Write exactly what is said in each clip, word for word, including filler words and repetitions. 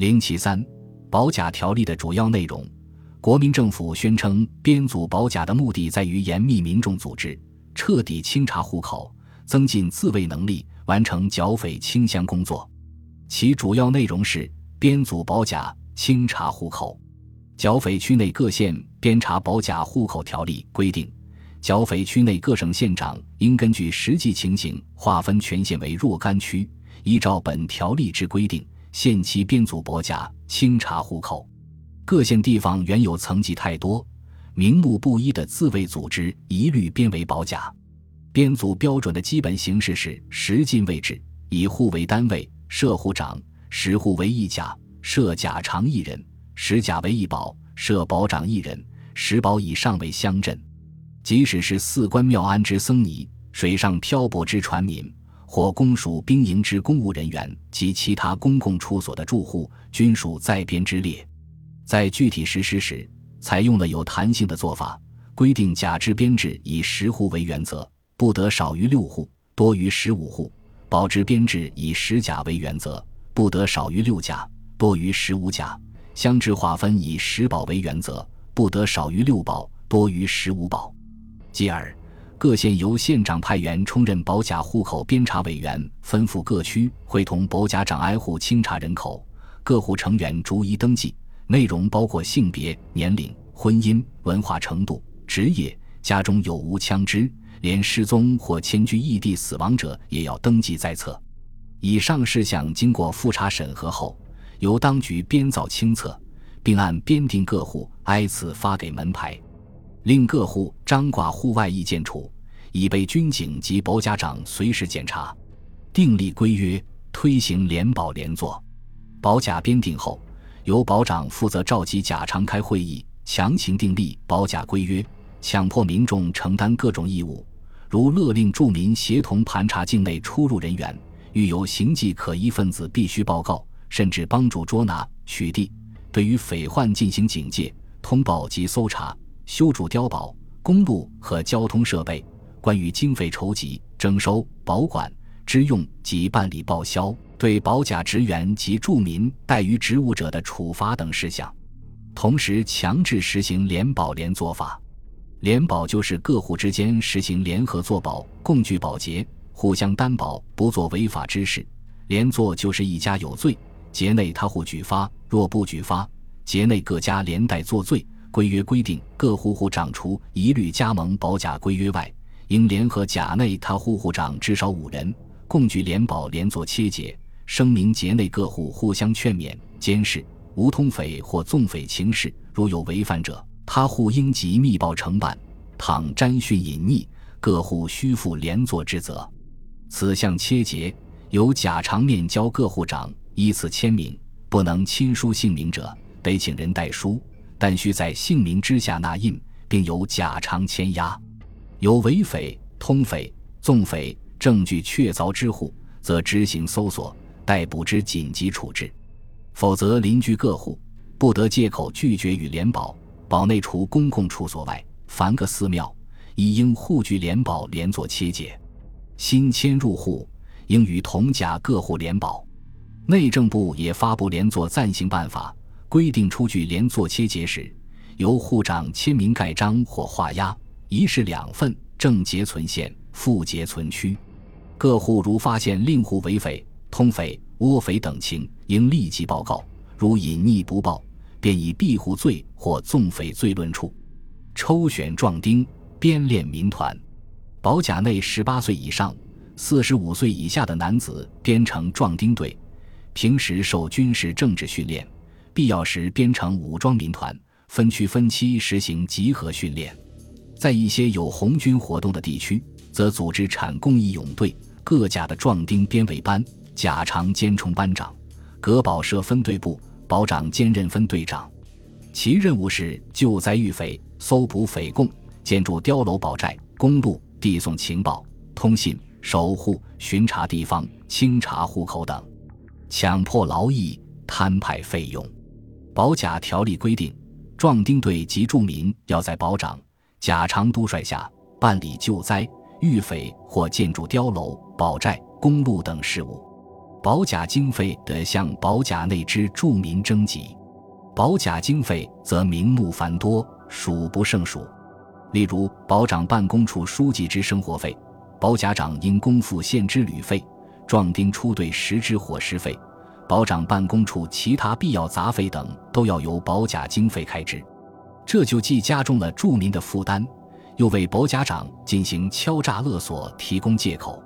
零七三保甲条例的主要内容。国民政府宣称编组保甲的目的在于严密民众组织，彻底清查户口，增进自卫能力，完成剿匪清乡工作。其主要内容是编组保甲，清查户口。剿匪区内各县编查保甲户口条例规定，剿匪区内各省县长应根据实际情形划分全县为若干区，依照本条例之规定，限期编组保甲，清查户口。各县地方原有层级太多，名目不一的自卫组织一律编为保甲。编组标准的基本形式是十进位制，以户为单位，设户长，十户为一甲，设甲长一人，十甲为一保，设保长一人，十保以上为乡镇。即使是寺关庙庵之僧尼、水上漂泊之船民，或公署兵营之公务人员及其他公共处所的住户，均属在编之列。在具体实施时，采用了有弹性的做法，规定甲之编制以十户为原则，不得少于六户，多于十五户；保之编制以十甲为原则，不得少于六甲，多于十五甲；乡之划分以十保为原则，不得少于六保，多于十五保。继而各县由县长派员充任保甲户口编查委员，吩咐各区会同保甲长挨户清查人口，各户成员逐一登记，内容包括性别、年龄、婚姻、文化程度、职业、家中有无枪支，连失踪或迁居异地死亡者也要登记在册。以上事项经过复查审核后，由当局编造清册，并按编定各户挨次发给门牌，令各户张挂户外意见处，以备军警及保甲长随时检查。订立规约，推行联保联作。保甲编定后，由保长负责召集甲常开会议，强行订立保甲规约，强迫民众承担各种义务，如勒令住民协同盘查境内出入人员，遇有行迹可疑分子必须报告，甚至帮助捉拿、取缔；对于匪患进行警戒、通报及搜查，修筑碉堡、公路和交通设备。关于经费筹集、征收、保管、支用及办理报销，对保甲职员及住民怠于职务者的处罚等事项。同时强制实行联保联作法。联保就是各户之间实行联合作保，共聚保节，互相担保，不做违法之事。联作就是一家有罪，节内他户举发，若不举发，节内各家连带作罪。规约规定，各户户长除一律加盟保甲规约外，应联合甲内他户户长至少五人，共举联保联作切结，声明节内各户互相劝勉、监视，无通匪或纵匪情事，如有违犯者，他户应即密报惩办，倘沾讯隐匿，各户须负联作之责。此项切结由甲常面交各户长，依次签名，不能亲书姓名者，得请人代书，但需在姓名之下捺印，并由甲常签押。有违匪、通匪、纵匪证据确凿之户，则执行搜索、逮捕之紧急处置；否则邻居各户不得借口拒绝与联保。保内除公共处所外，凡各寺庙，亦应互据联保联作切结。新迁入户应与同甲各户联保。内政部也发布联作暂行办法，规定出具联作切结时，由户长签名盖章或画押，一式两份，正结存县，副结存区。各户如发现令户违匪、通匪、窝匪等情，应立即报告，如隐匿不报，便以庇护罪或纵匪罪论处。抽选壮丁，编练民团。保甲内十八岁以上、四十五岁以下的男子编成壮丁队，平时受军事政治训练，必要时编成武装民团，分区分期实行集合训练。在一些有红军活动的地区，则组织产共义勇队，各甲的壮丁编为班，甲常兼充班长，各保设分队部，保长兼任分队长。其任务是救灾育匪，搜捕匪共，建筑碉楼保寨、公路，递送情报、通信，守护、巡查地方，清查户口等，强迫劳役，摊派费用。保甲条例规定，壮丁队及住民要在保长、甲常督率下办理救灾、育匪或建筑碉楼、保寨、公路等事务。保甲经费得向保甲内支住民征集，保甲经费则名目繁多，数不胜数。例如保长办公处书记之生活费，保甲长因公付现之旅费，壮丁出队时之伙食费，保长办公处其他必要杂费等都要由保甲经费开支。这就既加重了住民的负担，又为保甲长进行敲诈勒索提供借口。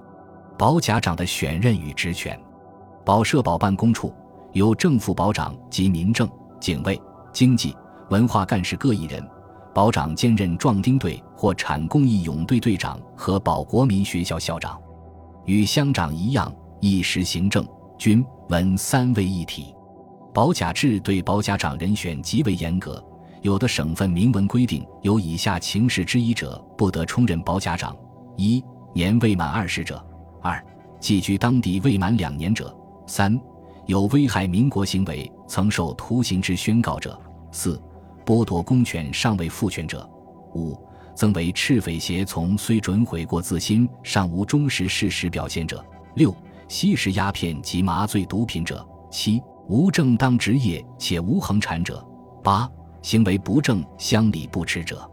保甲长的选任与职权，保社保办公处由正副保长及民政、警卫、经济、文化干事各一人，保长兼任壮丁队或产公益泳队队长和保国民学校校长，与乡长一样，一时行政、军、文三位一体。保甲制对保甲长人选极为严格，有的省份明文规定，有以下情事之一者不得充任保甲长：一、年未满二十者；二、寄居当地未满两年者；三、有危害民国行为曾受徒刑之宣告者；四、剥夺公权尚未复权者；五、增为赤匪胁从虽准悔过自新尚无忠实事实表现者；六、吸食鸦片及麻醉毒品者；七、无正当职业且无恒产者；八、行为不正乡里不耻者。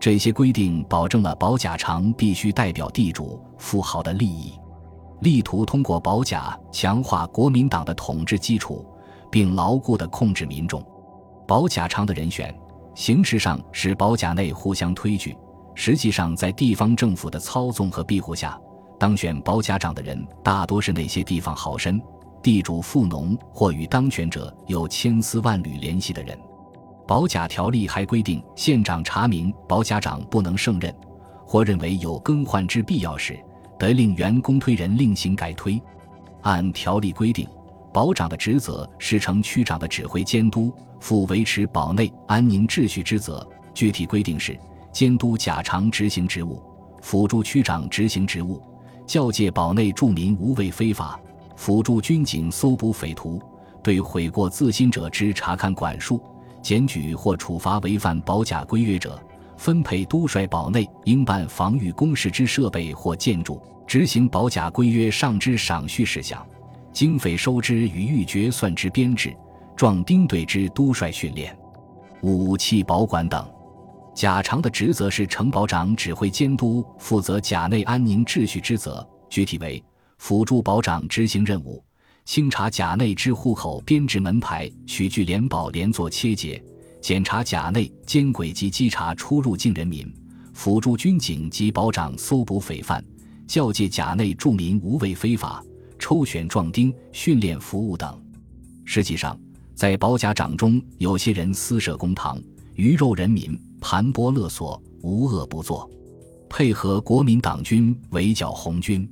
这些规定保证了保甲长必须代表地主富豪的利益，力图通过保甲强化国民党的统治基础，并牢固地控制民众。保甲长的人选形式上是保甲内互相推举，实际上在地方政府的操纵和庇护下，当选保甲长的人大多是那些地方豪绅、地主富农或与当选者有千丝万缕联系的人。保甲条例还规定，县长查明保甲长不能胜任或认为有更换之必要时，得令原公推人另行改推。按条例规定，保长的职责是承区长的指挥监督，负维持保内安宁秩序之责，具体规定是监督甲长执行职务，辅助区长执行职务，教诫保内住民无畏非法，辅助军警搜捕匪徒，对悔过自新者之查看管束，检举或处罚违反保甲规约者，分配督率保内应办防御工事之设备或建筑，执行保甲规约上之赏恤事项，经费收支与预决算之编制，壮丁队之督率训练，武器保管等。甲长的职责是承保长指挥监督，负责甲内安宁秩序之责，具体为辅助保长执行任务，清查甲内之户口编制门牌，取具联保联作切结，检查甲内，监轨及稽查出入境人民，辅助军警及保长搜捕匪犯，教诫甲内住民无违非法，抽选壮丁，训练服务等。实际上，在保甲长中，有些人私设公堂，鱼肉人民，盘剥勒索，无恶不作，配合国民党军围剿红军。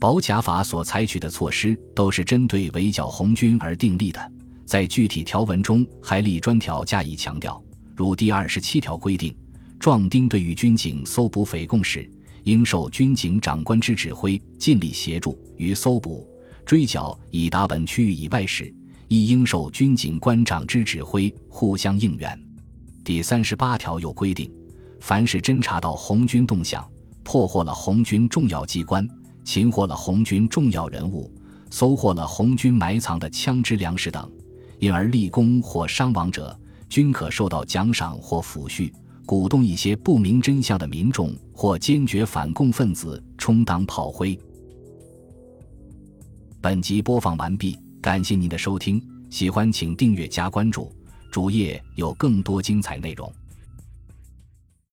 保甲法所采取的措施都是针对围剿红军而订立的，在具体条文中还立专条加以强调，如第二十七条规定，壮丁对于军警搜捕匪共时，应受军警长官之指挥，尽力协助于搜捕、追剿已达本区域以外时，亦应受军警官长之指挥，互相应援。第三十八条又规定，凡是侦察到红军动向，破获了红军重要机关，擒获了红军重要人物，搜获了红军埋藏的枪支粮食等，因而立功或伤亡者，均可受到奖赏或抚恤，鼓动一些不明真相的民众或坚决反共分子充当炮灰。本集播放完毕，感谢您的收听，喜欢请订阅加关注，主页有更多精彩内容。